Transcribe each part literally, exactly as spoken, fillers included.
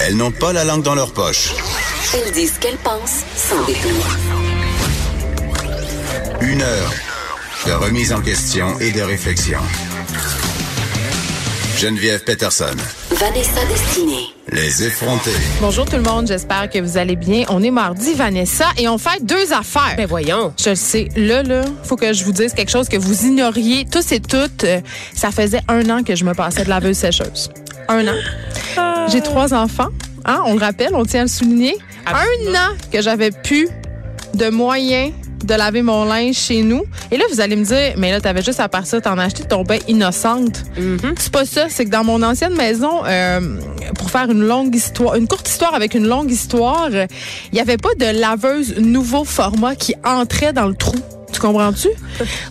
Elles n'ont pas la langue dans leur poche. Elles disent ce qu'elles pensent sans détour. Une heure de remise en question et de réflexion. Geneviève Peterson. Vanessa Destinée. Les Effrontées. Bonjour tout le monde, j'espère que vous allez bien. On est mardi, Vanessa, et on fait deux affaires. Ben voyons. Je le sais, là, là, faut que je vous dise quelque chose que vous ignoriez tous et toutes. Ça faisait un an que je me passais de laveuse sécheuse. Un an. Ah. J'ai trois enfants. Hein? On le rappelle, on tient à le souligner. Absolument. Un an que j'avais plus de moyens de laver mon linge chez nous. Et là, vous allez me dire, mais là, t'avais juste à partir, t'en as acheté, t'es tombée innocente. Mm-hmm. C'est pas ça. C'est que dans mon ancienne maison, euh, pour faire une longue histoire, une courte histoire avec une longue histoire, il euh, n'y avait pas de laveuse nouveau format qui entrait dans le trou. Tu comprends-tu?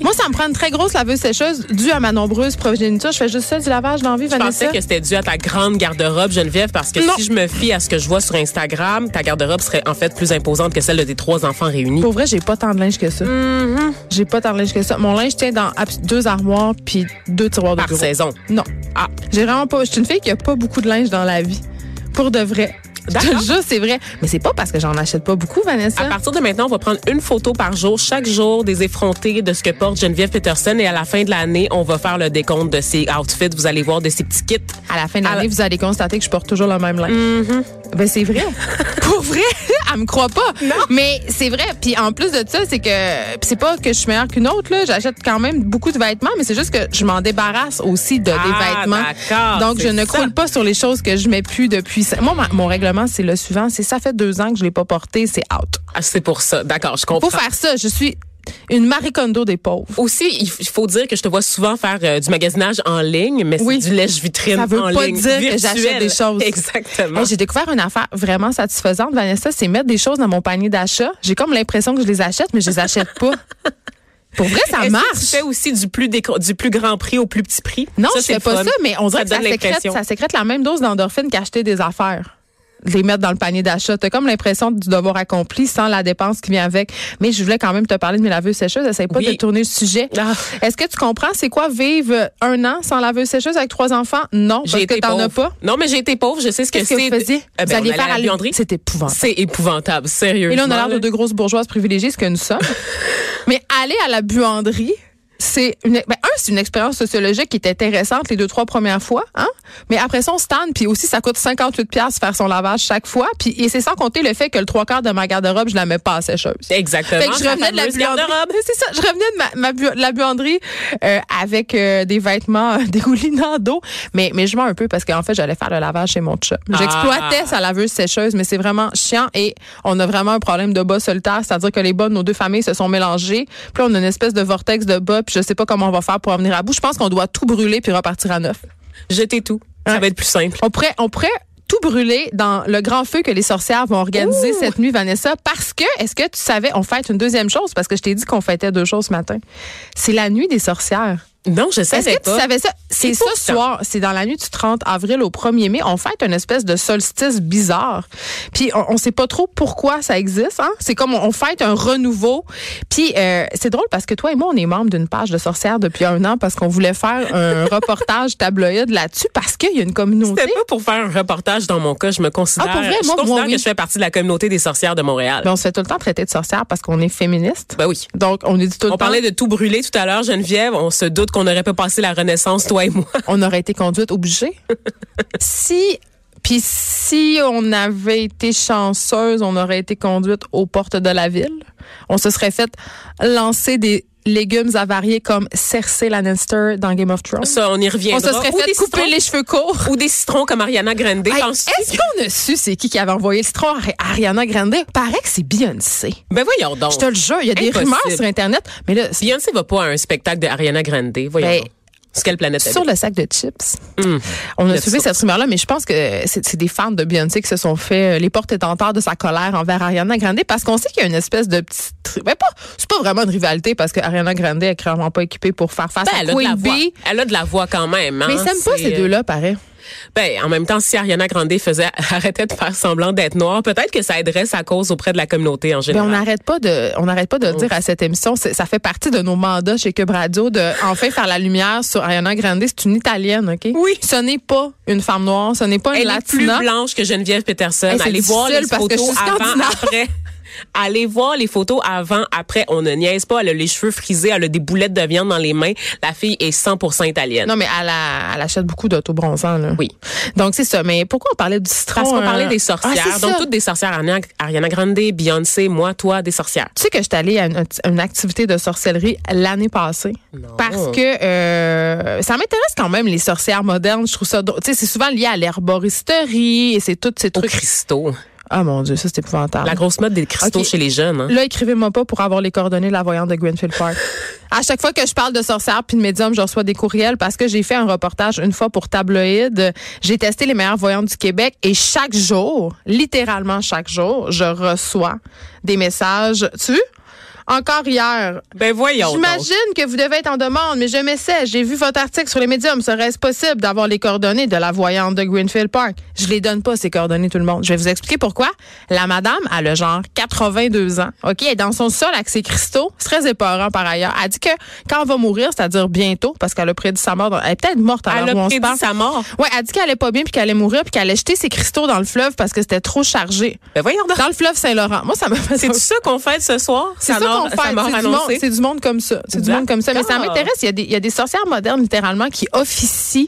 Moi, ça me prend une très grosse laveuse sécheuse due à ma nombreuse progéniture. Je fais juste ça, du lavage dans la vie, Vanessa. Je pensais que c'était dû à ta grande garde-robe, Geneviève, parce que non. Si je me fie à ce que je vois sur Instagram, ta garde-robe serait en fait plus imposante que celle de tes trois enfants réunis. Pour vrai, j'ai pas tant de linge que ça. Mm-hmm. J'ai pas tant de linge que ça. Mon linge tient dans deux armoires puis deux tiroirs de Par bureau. Saison? Non. Ah. J'ai vraiment pas... Je suis une fille qui a pas beaucoup de linge dans la vie. Pour de vrai. D'accord. Je te jure, c'est vrai. Mais c'est pas parce que j'en achète pas beaucoup, Vanessa. À partir de maintenant, on va prendre une photo par jour, chaque jour, des effrontés de ce que porte Geneviève Peterson. Et à la fin de l'année, on va faire le décompte de ses outfits. Vous allez voir de ses petits kits. À la fin de l'année, la... vous allez constater que je porte toujours le même linge. Mm-hmm. Ben, c'est vrai. Pour vrai, elle me croit pas. Non. Mais c'est vrai. Puis en plus de ça, c'est que c'est pas que je suis meilleure qu'une autre. Là. J'achète quand même beaucoup de vêtements, mais c'est juste que je m'en débarrasse aussi de, ah, des vêtements. D'accord. Donc, je ne croule pas sur les choses que je mets plus depuis... Moi, ma, mon règlement, c'est le suivant, c'est ça fait deux ans que je l'ai pas porté, c'est out. Ah, c'est pour ça, d'accord, je comprends. Faut faire ça, je suis une Marie Kondo des pauvres. Aussi, il faut dire que je te vois souvent faire euh, du magasinage en ligne, mais c'est oui. du lèche-vitrine en ligne. Ça veut pas dire virtuelle. Que j'achète des choses. Exactement. Hey, j'ai découvert une affaire vraiment satisfaisante, Vanessa, c'est mettre des choses dans mon panier d'achat. J'ai comme l'impression que je les achète, mais je les achète pas. Pour vrai, ça Est-ce marche. Que tu fais aussi du plus, déco- du plus grand prix au plus petit prix? Non, ça, je fais pas fun. Ça, mais on dirait ça que ça sécrète, ça sécrète la même dose d'endorphine qu'acheter des affaires. Les mettre dans le panier d'achat. T'as comme l'impression du devoir accompli sans la dépense qui vient avec. Mais je voulais quand même te parler de mes laveuses sécheuses. Essaye pas oui. de tourner le sujet. Ah. Est-ce que tu comprends c'est quoi vivre un an sans laveuse sécheuse avec trois enfants? Non, j'ai parce été que t'en pauvre. As pas. Non, mais j'ai été pauvre. Je sais ce que Qu'est-ce c'est. Qu'est-ce que vous faisiez? Euh, ben, vous alliez faire à la buanderie? C'est épouvantable. C'est épouvantable, sérieusement. Et là, on a l'air de deux grosses bourgeoises privilégiées, ce que nous sommes. Mais aller à la buanderie, c'est une, ben un, c'est une expérience sociologique qui est intéressante les deux, trois premières fois, hein. Mais après ça, on stand, puis aussi, ça coûte cinquante-huit dollars faire son lavage chaque fois, puis et c'est sans compter le fait que le trois quarts de ma garde-robe, je la mets pas à sécheuse. Exactement. Fait que je revenais de la garde-robe. C'est ça, je revenais de ma, ma bu, la buanderie, euh, avec, euh, des vêtements euh, dégoulinants d'eau. Mais, mais je mens un peu parce qu'en fait, j'allais faire le lavage chez mon chat. J'exploitais ah. sa laveuse sécheuse, mais c'est vraiment chiant et on a vraiment un problème de bas solitaire, c'est-à-dire que les bas de nos deux familles se sont mélangés. Puis on a une espèce de vortex de bas. Je sais pas comment on va faire pour en venir à bout. Je pense qu'on doit tout brûler puis repartir à neuf. Jeter tout. Ça hein? va être plus simple. On pourrait, on pourrait tout brûler dans le grand feu que les sorcières vont organiser Ouh. Cette nuit, Vanessa, parce que, est-ce que tu savais, on fête une deuxième chose, parce que je t'ai dit qu'on fêtait deux choses ce matin. C'est la nuit des sorcières. Non, je savais pas. Est-ce que pas. Tu savais ça? C'est, c'est ce soir. C'est dans la nuit du trente avril au premier mai. On fête une espèce de solstice bizarre. Puis, on, on sait pas trop pourquoi ça existe, hein? C'est comme on, on fête un renouveau. Puis, euh, c'est drôle parce que toi et moi, on est membres d'une page de sorcières depuis un an parce qu'on voulait faire un reportage tabloïd là-dessus parce qu'il y a une communauté. C'était pas pour faire un reportage dans mon cas. Je me considère, ah, pour vrai, moi, je considère moi, oui. que je fais partie de la communauté des sorcières de Montréal. Ben, on se fait tout le temps traiter de sorcières parce qu'on est féministe. Ben oui. Donc, on est dit tout le on temps. On parlait de tout brûler tout à l'heure, Geneviève. On se doute qu'on aurait pas passé la Renaissance, toi et moi. On aurait été conduite obligée. si, puis si on avait été chanceuse, on aurait été conduite aux portes de la ville. On se serait fait lancer des légumes avariés comme Cersei Lannister dans Game of Thrones. Ça, on y reviendra. On se serait fait couper citrons, les cheveux courts. Ou des citrons comme Ariana Grande. Hey, est-ce que... qu'on a su c'est qui qui avait envoyé le citron à Ariana Grande? Paraît que c'est Beyoncé. Ben voyons donc. Je te le jure, il y a Impossible. Des rumeurs sur Internet. Mais là, c'est... Beyoncé va pas à un spectacle de Ariana Grande. Voyons ben, donc. Sur quelle planète elle est? Sur le sac de chips. Mmh, on a suivi cette rumeur-là, mais je pense que c'est, c'est des fans de Beyoncé qui se sont fait les portes étentards de sa colère envers Ariana Grande parce qu'on sait qu'il y a une espèce de petite... Ben pas, c'est pas vraiment une rivalité parce qu'Ariana Grande est clairement pas équipée pour faire face ben, à Queen Bee. Elle a de la voix quand même. Hein? Mais ils s'aiment pas ces deux-là, pareil. Ben, en même temps, si Ariana Grande faisait arrêtait de faire semblant d'être noire, peut-être que ça aiderait sa cause auprès de la communauté en général. Ben, on n'arrête pas de, on n'arrête pas de le dire à cette émission. C'est, ça fait partie de nos mandats chez Cube Radio de enfin faire la lumière sur Ariana Grande. C'est une Italienne, OK? Oui. Ce n'est pas une femme noire, ce n'est pas une Elle Latina. Elle est plus blanche que Geneviève Peterson. Hey, allez voir les parce photos que avant, après. Allez voir les photos avant, après. On ne niaise pas. Elle a les cheveux frisés. Elle a des boulettes de viande dans les mains. La fille est cent pour cent italienne. Non, mais elle, a, elle achète beaucoup d'autobronzants, là. Oui. Donc, c'est ça. Mais pourquoi on parlait du citron? Parce qu'on parlait des sorcières. Ah, donc, ça. Toutes des sorcières. Ariana Grande, Beyoncé, moi, toi, des sorcières. Tu sais que je suis allée à une, à une activité de sorcellerie l'année passée. Non. Parce que euh, ça m'intéresse quand même, les sorcières modernes. Je trouve ça drôle. Tu sais, c'est souvent lié à l'herboristerie et c'est tous ces trucs. Aux cristaux. Ah, mon Dieu, ça, c'est épouvantable. La grosse mode des cristaux okay. Chez les jeunes. Hein? Là, écrivez-moi pas pour avoir les coordonnées de la voyante de Greenfield Park. À chaque fois que je parle de sorcières puis de médium, je reçois des courriels parce que j'ai fait un reportage une fois pour Tabloïd. J'ai testé les meilleures voyantes du Québec et chaque jour, littéralement chaque jour, je reçois des messages. Tu Encore hier. Ben voyons. J'imagine donc. Que vous devez être en demande, mais je m'essaie. J'ai vu votre article sur les médiums. Serait-ce possible d'avoir les coordonnées de la voyante de Greenfield Park? Je les donne pas, ces coordonnées, tout le monde. Je vais vous expliquer pourquoi. La madame a le genre quatre-vingt-deux ans. OK? Elle est dans son sol avec ses cristaux. C'est très épeurant, par ailleurs. Elle dit que quand elle va mourir, c'est-à-dire bientôt, parce qu'elle a prédit sa mort. Dans... Elle est peut-être morte à l'heure où on se parle. Elle a prédit sa mort? Oui, elle dit qu'elle allait pas bien puis qu'elle allait mourir puis qu'elle allait jeter ses cristaux dans le fleuve parce que c'était trop chargé. Ben voyons donc. Dans le fleuve Saint-Laurent. Moi, ça me fait. C'est ça qu'on fait ce soir? C'est ça. C'est du, monde, c'est du monde comme ça. C'est du monde comme ça. Mais ça m'intéresse. Il y a des, il y a des sorcières modernes, littéralement, qui officient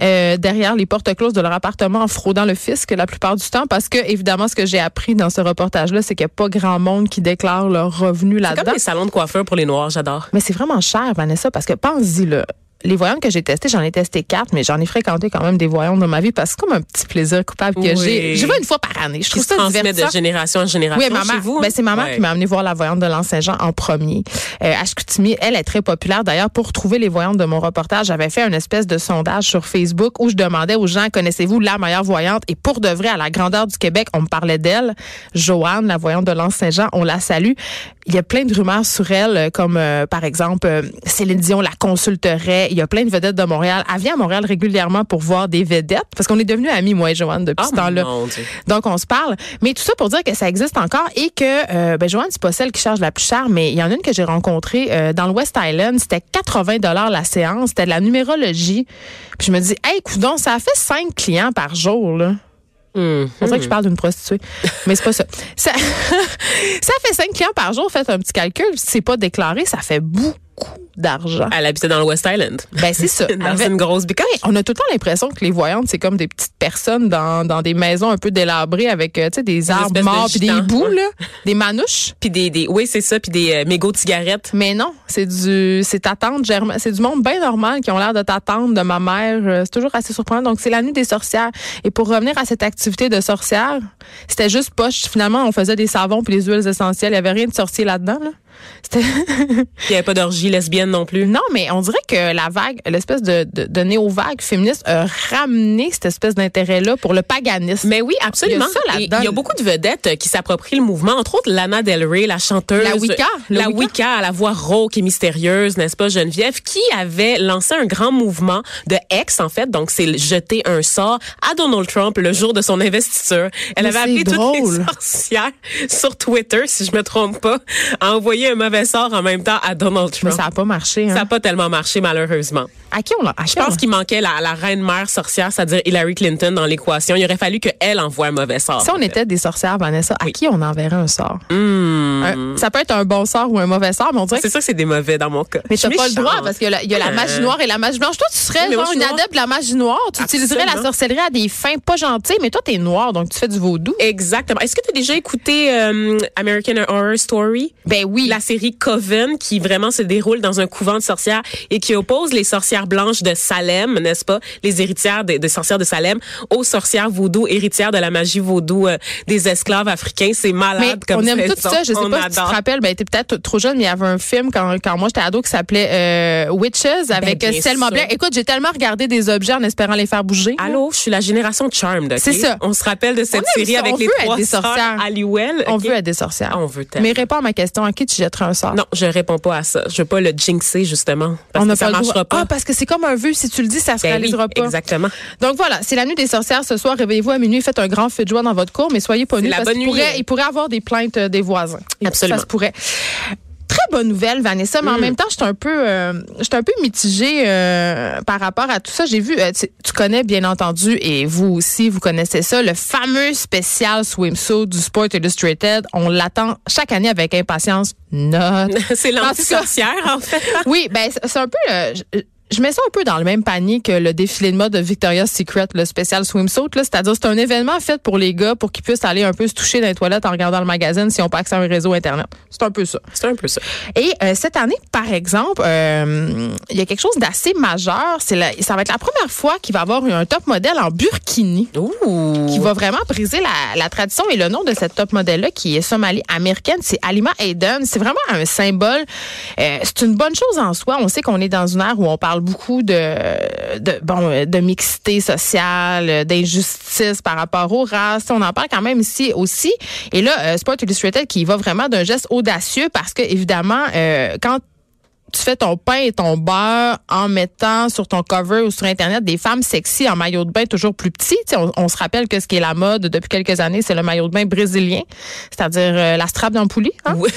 euh, derrière les portes closes de leur appartement en fraudant le fisc la plupart du temps. Parce que, évidemment, ce que j'ai appris dans ce reportage-là, c'est qu'il n'y a pas grand monde qui déclare leurs revenus là-dedans. C'est comme les salons de coiffure pour les Noirs, j'adore. Mais c'est vraiment cher, Vanessa, parce que pense-y, là. Les voyantes que j'ai testées, j'en ai testé quatre, mais j'en ai fréquenté quand même des voyantes dans ma vie parce que c'est comme un petit plaisir coupable que oui. j'ai. J'y vais une fois par année. Je trouve ça divertissant. Transmet de génération en génération. Oui, maman. Chez vous. Ben, c'est maman ouais. qui m'a amené voir la voyante de L'Anse-Saint-Jean en premier. Euh, à Chicoutimi, elle est très populaire. D'ailleurs, pour trouver les voyantes de mon reportage, j'avais fait une espèce de sondage sur Facebook où je demandais aux gens, connaissez-vous la meilleure voyante? Et pour de vrai, à la grandeur du Québec, on me parlait d'elle. Joanne, la voyante de L'Anse-Saint-Jean, on la salue. Il y a plein de rumeurs sur elle, comme euh, par exemple, euh, Céline Dion la consulterait. Il y a plein de vedettes de Montréal. Elle vient à Montréal régulièrement pour voir des vedettes parce qu'on est devenus amis, moi et Joanne, depuis oh ce temps-là. Donc, on se parle. Mais tout ça pour dire que ça existe encore et que euh, ben, Joanne, c'est pas celle qui charge la plus chère, mais il y en a une que j'ai rencontrée euh, dans le West Island. C'était quatre-vingts dollars la séance. C'était de la numérologie. Puis je me dis, hey, coudonc, ça fait cinq clients par jour, là. Mmh, c'est vrai mmh. que je parle d'une prostituée, mais c'est pas ça. Ça, ça fait cinq clients par jour. Faites un petit calcul. Si c'est pas déclaré, ça fait beaucoup d'argent. Elle habitait dans le West Island. Ben c'est ça. Dans avait... une grosse bicoque. On a tout le temps l'impression que les voyantes, c'est comme des petites personnes dans, dans des maisons un peu délabrées avec tu sais, des arbres morts, de puis des bouts, là, des manouches. Puis des, des, oui, c'est ça, puis des euh, mégots de cigarettes. Mais non, c'est du c'est ta tante Germaine, c'est du monde bien normal qui ont l'air de ta tante, de ma mère. C'est toujours assez surprenant. Donc, c'est la nuit des sorcières. Et pour revenir à cette activité de sorcière, c'était juste poche. Finalement, on faisait des savons puis des huiles essentielles. Il n'y avait rien de sorcier là-dedans, là. C'était... Il n'y avait pas d'orgie lesbienne non plus. Non, mais on dirait que la vague, l'espèce de, de, de néo-vague féministe a ramené cette espèce d'intérêt-là pour le paganisme. Mais oui, absolument. Il y a, il y a beaucoup de vedettes qui s'approprient le mouvement. Entre autres, Lana Del Rey, la chanteuse. La Wicca. La Wicca, Wicca la voix rauque et mystérieuse, n'est-ce pas, Geneviève, qui avait lancé un grand mouvement de ex, en fait. Donc, c'est jeter un sort à Donald Trump le jour de son investiture. Elle mais avait appelé drôle. Toutes les sorcières sur Twitter, si je me trompe pas, à envoyer un mauvais sort en même temps à Donald Trump. Mais ça n'a pas marché. Hein? Ça n'a pas tellement marché, malheureusement. À qui on l'a? À qui je pense on... qu'il manquait la, la reine-mère sorcière, c'est-à-dire Hillary Clinton dans l'équation. Il aurait fallu qu'elle envoie un mauvais sort. Si on était des sorcières, Vanessa, oui. à qui on enverrait un sort? Mmh. Un, ça peut être un bon sort ou un mauvais sort, mais on dirait que... C'est sûr que c'est des mauvais dans mon cas. Mais tu n'as pas le droit parce qu'il y a, y a euh... la magie noire et la magie blanche. Toi, tu serais oui, genre moi, une noire. Adepte de la magie noire. Tu Absolument. Utiliserais la sorcellerie à des fins pas gentilles, mais toi, tu es noire, donc tu fais du vaudou. Exactement. Est-ce que tu as déjà écouté euh, American Horror Story? Ben oui. La série Coven qui vraiment se déroule dans un couvent de sorcières et qui oppose les sorcières blanches de Salem, n'est-ce pas, les héritières des de sorcières de Salem aux sorcières vaudou héritières de la magie vaudou euh, des esclaves africains. C'est malade mais comme ça. On aime tout ça. Je sais on pas adore. Si tu te rappelles, ben, t'es peut-être trop jeune, mais il y avait un film quand, quand moi j'étais ado qui s'appelait euh, Witches avec ben, Selma Blair. Écoute, j'ai tellement regardé des objets en espérant les faire bouger. Allô, je suis la génération Charmed. Okay? C'est ça. On se rappelle de cette série avec on les trois sorcières. Allie Wells. On okay? veut être des sorcières. On veut tellement. Mais réponds à ma question, à qui tu jetterais un sort? Non, je réponds pas à ça. Je veux pas le jinxer, justement. Parce on que ça ne marchera pas. Ah, parce que c'est comme un vœu. Si tu le dis, ça ne se ben réalisera oui, pas. Exactement. Donc voilà, c'est la nuit des sorcières ce soir. Réveillez-vous à minuit, faites un grand feu de joie dans votre cour, mais soyez pas nus parce qu'il pourrait, il pourrait avoir des plaintes des voisins. Absolument. Ça se pourrait. Très bonne nouvelle, Vanessa, mais en mm. même temps, je suis un peu, euh, je suis un peu mitigée euh, par rapport à tout ça. J'ai vu, euh, tu, tu connais bien entendu, et vous aussi, vous connaissez ça, le fameux spécial swimsuit du Sport Illustrated. On l'attend chaque année avec impatience. Note. C'est l'anti-sorcière, en fait. Oui, ben c'est un peu... Euh, je, Je mets ça un peu dans le même panier que le défilé de mode de Victoria's Secret, le spécial swimsuit. Là, c'est-à-dire, c'est un événement fait pour les gars pour qu'ils puissent aller un peu se toucher dans les toilettes en regardant le magazine si on passe à un réseau Internet. C'est un peu ça. C'est un peu ça. Et euh, cette année, par exemple, euh, il y a quelque chose d'assez majeur. C'est la, ça va être la première fois qu'il va y avoir un top modèle en burkini. Ooh. Qui va vraiment briser la, la tradition. Et le nom de cette top modèle-là, qui est somalie-américaine, c'est Alima Hayden. C'est vraiment un symbole. Euh, c'est une bonne chose en soi. On sait qu'on est dans une ère où on parle beaucoup de, de, bon, de mixité sociale, d'injustice par rapport aux races. On en parle quand même ici aussi. Et là, Sport Illustrated qui va vraiment d'un geste audacieux parce que, évidemment, euh, quand tu fais ton pain et ton beurre en mettant sur ton cover ou sur Internet des femmes sexy en maillot de bain toujours plus petit. Tu sais, on, on se rappelle que ce qui est la mode depuis quelques années, c'est le maillot de bain brésilien, c'est-à-dire euh, la strap dans le poulie. Hein? Oui.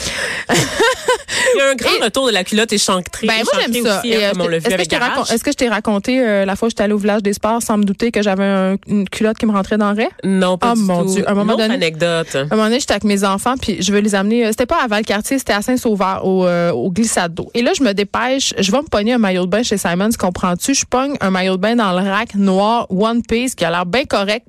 Il y a un grand et, retour de la culotte échancrée. Ben, moi, j'aime ça. Aussi, et, hein, comme on l'a vu avec Garage. Est-ce que je t'ai raconté euh, la fois où j'étais allée au village des sports sans me douter que j'avais un, une culotte qui me rentrait dans le raie? Non, pas oh, du mon tout. Dieu. À un moment donné, anecdote. À un moment donné, j'étais avec mes enfants puis je veux les amener. Euh, c'était pas à Valcartier, c'était à Saint-Sauveur, au, euh, au glissade d'eau. Et là, je me dépêche, je vais me pogner un maillot de bain chez Simons, comprends-tu? Je pogne un maillot de bain dans le rack noir, One Piece, qui a l'air bien correct.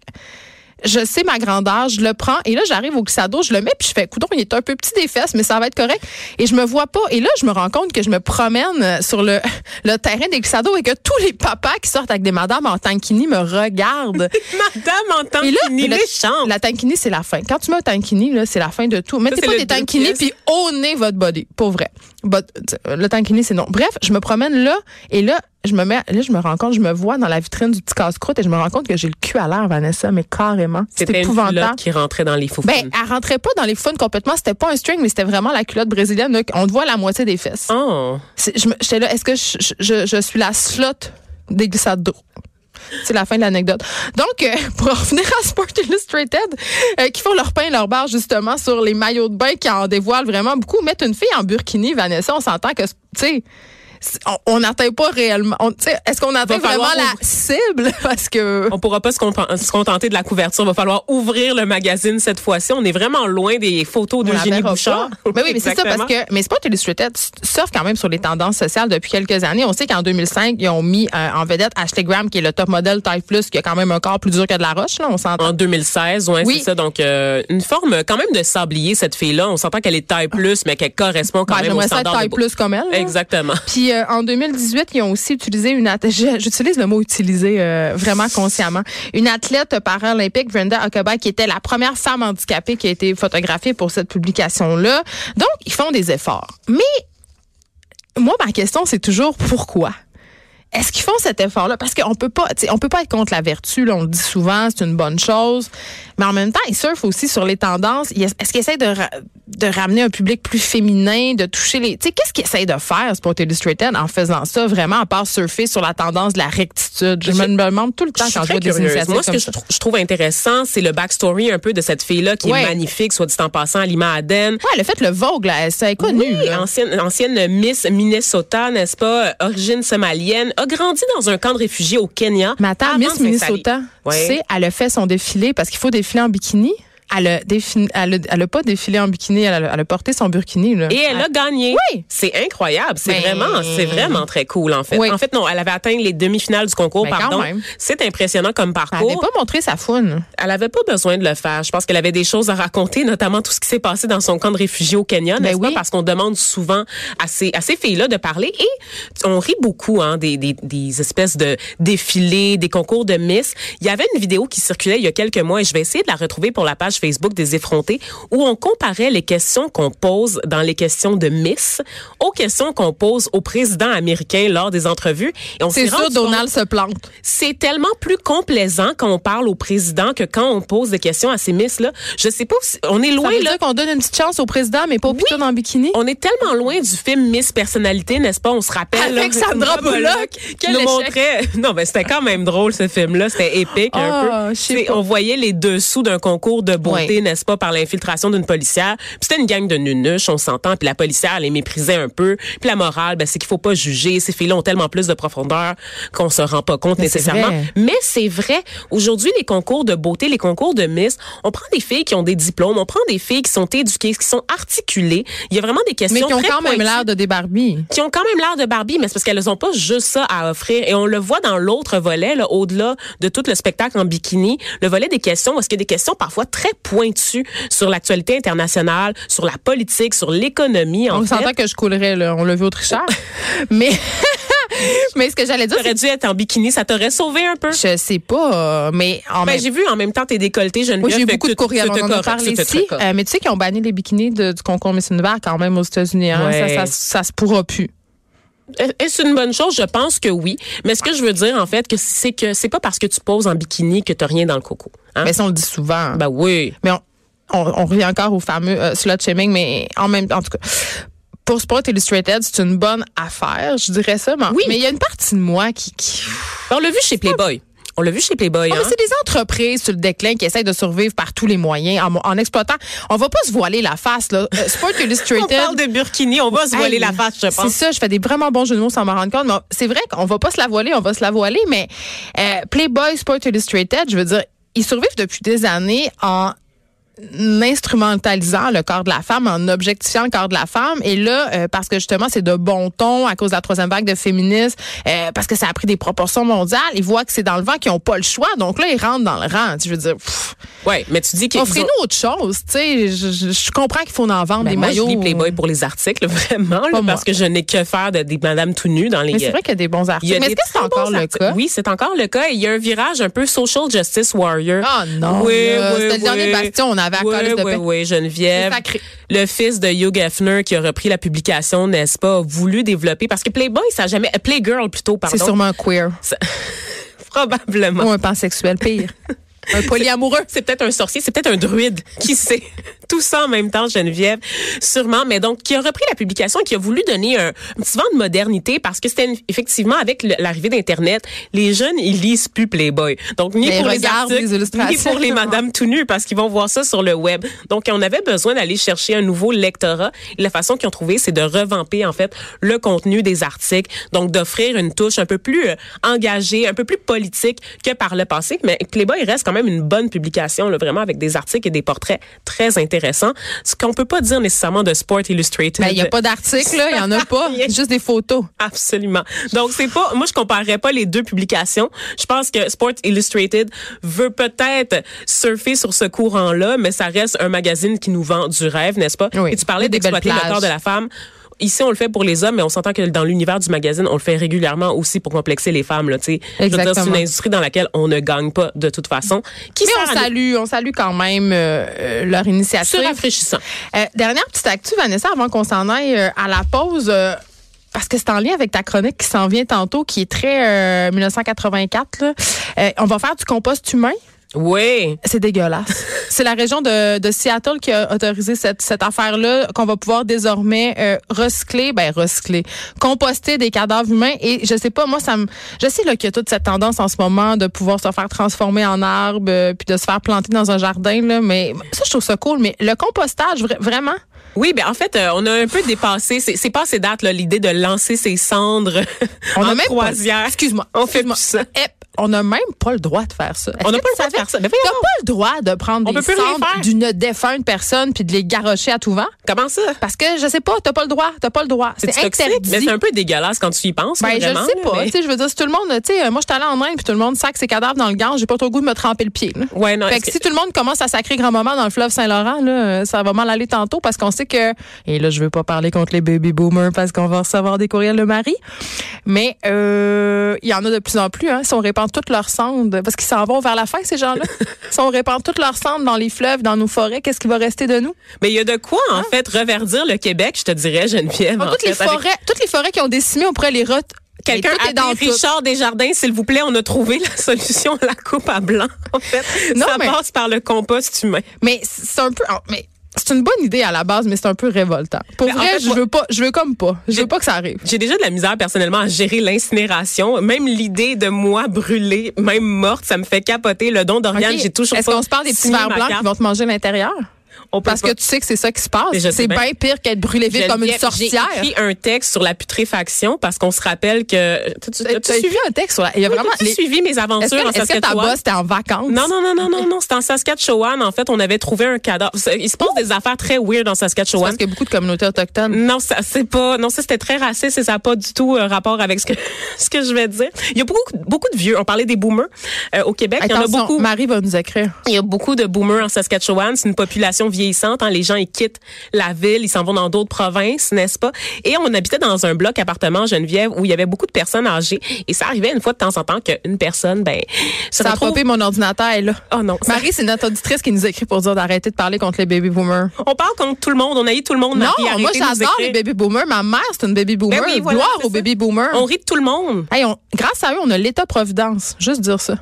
Je sais ma grandeur, je le prends. Et là, j'arrive au glissade d'eau, je le mets, puis je fais, coudonc, il est un peu petit des fesses, mais ça va être correct. Et je me vois pas. Et là, je me rends compte que je me promène sur le, le terrain des glissades d'eau et que tous les papas qui sortent avec des madames en tankini me regardent. Madame en tankini, méchante. La tankini, c'est la fin. Quand tu mets un tankini, là, c'est la fin de tout. Mettez ça, pas des tankinis, puis ownez votre body. Pour vrai. But, le tankini, c'est non. Bref, je me promène là, et là, je me mets, là, je me rends compte, je me vois dans la vitrine du petit casse-croûte et je me rends compte que j'ai le cul à l'air, Vanessa, mais carrément. C'était épouvantable. C'était une culotte qui rentrait dans les foufounes. Ben, elle rentrait pas dans les foufounes complètement. C'était pas un string, mais c'était vraiment la culotte brésilienne. On te voit la moitié des fesses. Oh. C'est, je, j'étais là, est-ce que je, je, je suis la slotte des glissades d'eau? C'est la fin de l'anecdote. Donc, euh, pour en revenir à Sport Illustrated, euh, qui font leur pain et leur barre justement sur les maillots de bain qui en dévoilent vraiment beaucoup. Mettre une fille en burkini, Vanessa, on s'entend que, tu sais, on n'atteint pas réellement. On, est-ce qu'on atteint vraiment ouvrir. La cible? Parce que on pourra pas se, content, se contenter de la couverture. Il va falloir ouvrir le magazine cette fois-ci. On est vraiment loin des photos d'Eugénie Bouchard. Mais oui, mais c'est ça parce que. Mais Sport Illustrated surfe quand même sur les tendances sociales depuis quelques années. On sait qu'en deux mille cinq, ils ont mis euh, en vedette Hashtag Graham, qui est le top modèle taille plus, qui a quand même un corps plus dur que de la roche. Là, on s'entend. En deux mille seize, ouais, oui, c'est ça. Donc, euh, une forme quand même de sablier, cette fille-là. On s'entend qu'elle est taille plus, mais qu'elle correspond quand ouais, même au standard. J'aimerais ça taille de... plus comme elle. Là. Exactement. Puis, Euh, en deux mille dix-huit, ils ont aussi utilisé une athlète, j'utilise le mot utilisé euh, vraiment consciemment, une athlète paralympique, Brenda Huckabay, qui était la première femme handicapée qui a été photographiée pour cette publication-là. Donc, ils font des efforts. Mais moi, ma question, c'est toujours pourquoi? Est-ce qu'ils font cet effort-là? Parce qu'on peut pas, on peut pas être contre la vertu, là, on le dit souvent, c'est une bonne chose. Mais en même temps, ils surfent aussi sur les tendances. Est-ce qu'ils essaient de, ra- de ramener un public plus féminin, de toucher les... Tu sais, qu'est-ce qu'ils essaient de faire, Sport Illustrated, en faisant ça, vraiment, à part surfer sur la tendance de la rectitude? Je, je me demande tout le temps quand je vois des initiatives. Moi, ce que je, tr- je trouve intéressant, c'est le backstory un peu de cette fille-là qui ouais. est magnifique, soit dit en passant, Alima Hayden. Ouais, elle a fait le Vogue, là, ça est connue. Oui, ancienne, ancienne Miss Minnesota, n'est-ce pas? Origine somalienne, a grandi dans un camp de réfugiés au Kenya. Mais attends, Miss Minnesota, oui. Tu sais, elle a fait son défilé parce qu'il faut défiler en bikini. Elle a, défini, elle, a, elle a pas défilé en bikini, elle a, elle a porté son burkini. Là. Et elle, elle a gagné. Oui. C'est incroyable. C'est, ben... vraiment, c'est vraiment très cool, en fait. Oui. En fait, non, elle avait atteint les demi-finales du concours, ben, pardon. C'est impressionnant comme parcours. Elle n'avait pas montré sa foune. Elle n'avait pas besoin de le faire. Je pense qu'elle avait des choses à raconter, notamment tout ce qui s'est passé dans son camp de réfugiés au Kenya, n'est-ce ben pas? Oui. Parce qu'on demande souvent à ces, à ces filles-là de parler. Et on rit beaucoup hein, des, des, des espèces de défilés, des concours de Miss. Il y avait une vidéo qui circulait il y a quelques mois et je vais essayer de la retrouver pour la page Facebook des Effrontées, où on comparait les questions qu'on pose dans les questions de Miss aux questions qu'on pose au président américain lors des entrevues. Et on s'est rendu compte, c'est sûr, Donald se plante. C'est tellement plus complaisant quand on parle au président que quand on pose des questions à ces Miss-là. Je sais pas, si on est loin. Ça veut là. Dire qu'on donne une petite chance au président, mais pas au piton en bikini. On est tellement loin du film Miss Personnalité, n'est-ce pas? On se rappelle. Avec Sandra Bullock qui nous montrait. Non, mais ben, c'était quand même drôle, ce film-là. C'était épique, oh, un peu. C'est, on voyait les dessous d'un concours de beauté, oui. n'est-ce pas, par l'infiltration d'une policière. Puis c'était une gang de nunuches, on s'entend. Puis la policière les méprisait un peu. Puis la morale, ben, c'est qu'il faut pas juger. Ces filles-là ont tellement plus de profondeur qu'on se rend pas compte mais nécessairement. C'est mais c'est vrai. Aujourd'hui, les concours de beauté, les concours de Miss, on prend des filles qui ont des diplômes, on prend des filles qui sont éduquées, qui sont articulées. Il y a vraiment des questions très Mais qui ont très quand pointues, même l'air de des Barbies. Qui ont quand même l'air de Barbies, mais c'est parce qu'elles ont pas juste ça à offrir. Et on le voit dans l'autre volet, là, au-delà de tout le spectacle en bikini, le volet des questions, parce qu'il y a des questions parfois très pointues sur l'actualité internationale, sur la politique, sur l'économie. En on fait. S'entend que je coulerais, là. On l'a vu au tricheur. mais... Mais ce que j'allais dire, t'aurais dû être en bikini, ça t'aurait sauvé un peu. Je sais pas, mais en ben, même... j'ai vu en même temps tes décolletés, Geneviève. Oui, j'ai eu beaucoup de courriels en en parler ici. Euh, mais tu sais qu'ils ont banni les bikinis de, du concours Miss Univers quand même aux États-Unis. Hein? Ouais. Ça, ça, ça se pourra plus. Est-ce une bonne chose? Je pense que oui. Mais ce que je veux dire, en fait, que c'est que c'est pas parce que tu poses en bikini que t'as rien dans le coco. Hein? Mais ça, on le dit souvent. Ben oui. Mais on, on, on revient encore au fameux euh, slut shaming, mais en même temps, en tout cas... Pour Sport Illustrated, c'est une bonne affaire, je dirais ça. Mais oui. il y a une partie de moi qui... qui... On l'a vu chez Playboy. On l'a vu chez Playboy. Oh, hein? Mais c'est des entreprises sur le déclin qui essayent de survivre par tous les moyens en, en exploitant. On va pas se voiler la face, là. Sport Illustrated. On parle de burkini, on va se voiler hey, la face, je pense. C'est ça, je fais des vraiment bons jeux de mots sans m'en rendre compte. Mais c'est vrai qu'on va pas se la voiler, on va se la voiler. Mais euh, Playboy, Sport Illustrated, je veux dire, ils survivent depuis des années en... instrumentalisant le corps de la femme, en objectifiant le corps de la femme. Et là, euh, parce que justement, c'est de bon ton à cause de la troisième vague de féministes, euh, parce que ça a pris des proportions mondiales, ils voient que c'est dans le vent, qu'ils n'ont pas le choix. Donc là, ils rentrent dans le rang. Je veux dire... Pff, ouais, mais tu dis qu'ils offrez-nous ont... autre chose. Tu sais, je, je, je comprends qu'il faut en vendre ben des moi, maillots. Moi, je lis Playboy pour les articles, vraiment, là, parce que je n'ai que faire de, des madames tout nues dans les... Mais c'est vrai qu'il y a des bons articles. Mais est-ce que c'est encore le articles. cas? Oui, c'est encore le cas. Il y a un virage un peu social justice warrior. Ah non! Oui, là, oui, c'était oui, le dernier oui. bastion. On avait oui, de oui, paix. oui, Geneviève. Le fils de Hugh Hefner qui a repris la publication, n'est-ce pas, a voulu développer... Parce que Playboy, ça a jamais... Playgirl, plutôt, pardon. C'est sûrement un queer. Ça... Probablement. Ou un pansexuel, pire. Un polyamoureux. C'est, c'est peut-être un sorcier, c'est peut-être un druide. Qui sait? Tout ça en même temps, Geneviève. Sûrement. Mais donc, qui a repris la publication et qui a voulu donner un, un petit vent de modernité parce que c'était une, effectivement avec le, l'arrivée d'Internet, les jeunes, ils lisent plus Playboy. Donc, ni mais pour les articles, ni pour les madames tout nues parce qu'ils vont voir ça sur le web. Donc, on avait besoin d'aller chercher un nouveau lectorat. Et la façon qu'ils ont trouvé, c'est de revamper, en fait, le contenu des articles. Donc, d'offrir une touche un peu plus euh, engagée, un peu plus politique que par le passé. Mais Playboy reste quand même une bonne publication, là, vraiment, avec des articles et des portraits très intéressants. Ce qu'on peut pas dire nécessairement de Sport Illustrated. Ben, il y a pas d'articles, là. Il y en a pas. Juste des photos. Absolument. Donc, c'est pas, moi, je comparerais pas les deux publications. Je pense que Sport Illustrated veut peut-être surfer sur ce courant-là, mais ça reste un magazine qui nous vend du rêve, n'est-ce pas? Oui. Et tu parlais d'exploiter le corps de la femme. Ici, on le fait pour les hommes, mais on s'entend que dans l'univers du magazine, on le fait régulièrement aussi pour complexer les femmes. Là, t'sais. Exactement. Je veux dire, c'est une industrie dans laquelle on ne gagne pas de toute façon. Qui mais on salue, on salue quand même euh, leur initiative. C'est rafraîchissant. Euh, dernière petite actu, Vanessa, avant qu'on s'en aille euh, à la pause... Euh, parce que c'est en lien avec ta chronique qui s'en vient tantôt, qui est très euh, dix-neuf cent quatre-vingt-quatre. Là. Euh, on va faire du compost humain. Oui. C'est dégueulasse. C'est la région de, de Seattle qui a autorisé cette, cette affaire-là qu'on va pouvoir désormais euh, recycler, ben recycler, composter des cadavres humains. Et je sais pas, moi, ça me, je sais là qu'il y a toute cette tendance en ce moment de pouvoir se faire transformer en arbre euh, puis de se faire planter dans un jardin, là. Mais ça, je trouve ça cool. Mais le compostage, vra- vraiment... Oui, ben en fait, euh, on a un peu dépassé, c'est, c'est pas ces dates là, l'idée de lancer ses cendres on en a même croisière. Pas, excuse-moi, on fait plus ça. Ep, on n'a même pas le droit de faire ça. Est-ce on n'a pas le droit de faire ça. Mais t'as pas le droit de prendre on des cendres d'une défunte personne puis de les garrocher à tout vent. Comment ça? Parce que je sais pas, t'as pas le droit, t'as pas le droit. C'est, c'est interdit. Toxique, mais c'est un peu dégueulasse quand tu y penses. Ben vraiment, je sais pas. Mais... Tu sais, je veux dire, si tout le monde, tu sais, moi je suis allée en Inde puis tout le monde sac ses cadavres dans le Gange, j'ai pas trop le goût de me tremper le pied. Là. Ouais, non. Fait que si tout le monde commence à sacrer grand-maman dans le fleuve Saint-Laurent, là, ça va mal aller tantôt parce qu'on sait que, et là, je veux pas parler contre les baby boomers parce qu'on va recevoir des courriels de Marie, mais il euh, y en a de plus en plus, hein, si on répand répandent toutes leurs cendres, parce qu'ils s'en vont vers la fin, ces gens-là. Si on répand toutes leurs cendres dans les fleuves, dans nos forêts, qu'est-ce qui va rester de nous? Mais il y a de quoi, en ah. fait, reverdir le Québec, je te dirais, Geneviève. Toutes, fait, les forêts, avec... toutes les forêts qui ont décimé, on pourrait les re... Quelqu'un a dit Richard Desjardins, s'il vous plaît, on a trouvé la solution à la coupe à blanc. En fait, non, ça mais... passe par le compost humain. Mais c'est un peu... Mais... C'est une bonne idée à la base, mais c'est un peu révoltant. Pour mais vrai, en fait, je veux pas, je veux comme pas. Je veux pas que ça arrive. J'ai déjà de la misère personnellement à gérer l'incinération. Même l'idée de moi brûlée, même morte, ça me fait capoter. Le don d'organes, okay. j'ai toujours Est-ce pas. Est-ce qu'on se parle des petits vers blancs qui vont te manger à l'intérieur? Parce pas. que tu sais que c'est ça qui se passe. C'est bien pire qu'être brûlé vif comme une sorcière. J'ai écrit un texte sur la putréfaction parce qu'on se rappelle que... T'as-tu, t'as-tu suivi un texte? Sur la... Il y a oui, vraiment... T'as-tu les... suivi mes aventures est-ce que, en Saskatchewan? Est-ce que ta boss était en vacances? Non, non, non, non, non, non. C'était en Saskatchewan. En fait, on avait trouvé un cadavre. Il se passe oh. des affaires très weird en Saskatchewan. C'est parce qu'il y a beaucoup de communautés autochtones. Non, ça, c'est pas... Non, ça, c'était très raciste et ça n'a pas du tout euh, rapport avec ce que, ce que je vais dire. Il y a beaucoup, beaucoup de vieux. On parlait des boomers euh, au Québec. Attention, il y en a beaucoup. Marie va nous écrire. Il y a beaucoup de boomers en Saskatchewan. C'est une population vieillissante, hein, les gens, ils quittent la ville, ils s'en vont dans d'autres provinces, n'est-ce pas? Et on habitait dans un bloc appartement, Geneviève, où il y avait beaucoup de personnes âgées. Et ça arrivait une fois de temps en temps qu'une personne, ben, se ça retrouve... a popé mon ordinateur, là. Oh non. Marie, ça... c'est notre auditrice qui nous écrit pour dire d'arrêter de parler contre les baby boomers. On parle contre tout le monde, on haït tout le monde. Marie, non, moi, j'adore les baby boomers. Ma mère, c'est une baby boomer. Ben oui, voilà, gloire aux baby boomers. On rit de tout le monde. Hey, on... Grâce à eux, on a l'État-providence. Juste dire ça.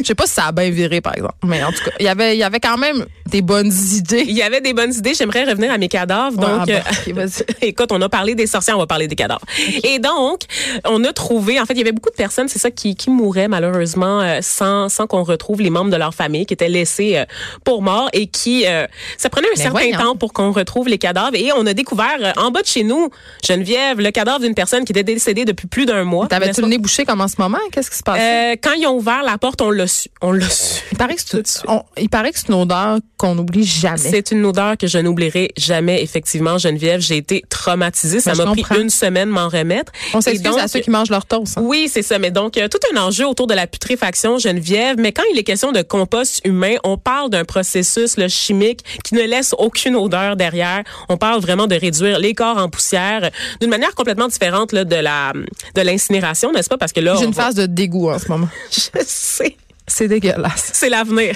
Je sais pas si ça a bien viré, par exemple. Mais en tout cas, y il avait, y avait quand même des bonnes idées. Il y avait des bonnes idées. J'aimerais revenir à mes cadavres. Donc, ouais, ah bah, okay, écoute, on a parlé des sorcières, on va parler des cadavres. Okay. Et donc, on a trouvé... En fait, il y avait beaucoup de personnes, c'est ça, qui, qui mouraient malheureusement sans, sans qu'on retrouve les membres de leur famille qui étaient laissés pour morts et qui... Euh, ça prenait un Mais certain voyons. temps pour qu'on retrouve les cadavres. Et on a découvert, en bas de chez nous, Geneviève, le cadavre d'une personne qui était décédée depuis plus d'un mois. T'avais-tu le nez bouché comme en ce moment? Qu'est-ce qui se passait? Euh, quand ils ont ouvert la porte, on l'a On l'a su. Il paraît que c'est, on, il paraît que c'est une odeur qu'on n'oublie jamais. C'est une odeur que je n'oublierai jamais, effectivement, Geneviève. J'ai été traumatisée. Ça ben, m'a pris comprends. une semaine de m'en remettre. On s'excuse donc, à ceux qui mangent leur toast. Hein. Oui, c'est ça. Mais donc, euh, tout un enjeu autour de la putréfaction, Geneviève. Mais quand il est question de compost humain, on parle d'un processus là, chimique qui ne laisse aucune odeur derrière. On parle vraiment de réduire les corps en poussière euh, d'une manière complètement différente là, de, la, de l'incinération, n'est-ce pas? Parce que là, J'ai une va... phase de dégoût en ce moment. Je sais. C'est dégueulasse. C'est l'avenir.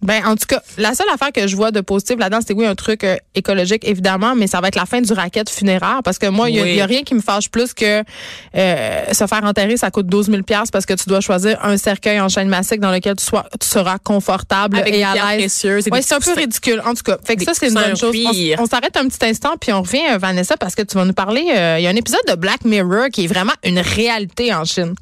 Ben, en tout cas, la seule affaire que je vois de positif là-dedans, c'est oui, un truc euh, écologique, évidemment, mais ça va être la fin du racket funéraire parce que moi, il oui. y, y a rien qui me fâche plus que euh, se faire enterrer, ça coûte douze mille dollars parce que tu dois choisir un cercueil en chaîne massique dans lequel tu, sois, tu seras confortable avec et à l'aise. Précieuse, ouais, c'est un peu ridicule. En tout cas, fait que ça, c'est une bonne chose. On, on s'arrête un petit instant puis on revient, Vanessa, parce que tu vas nous parler. Il euh, y a un épisode de Black Mirror qui est vraiment une réalité en Chine.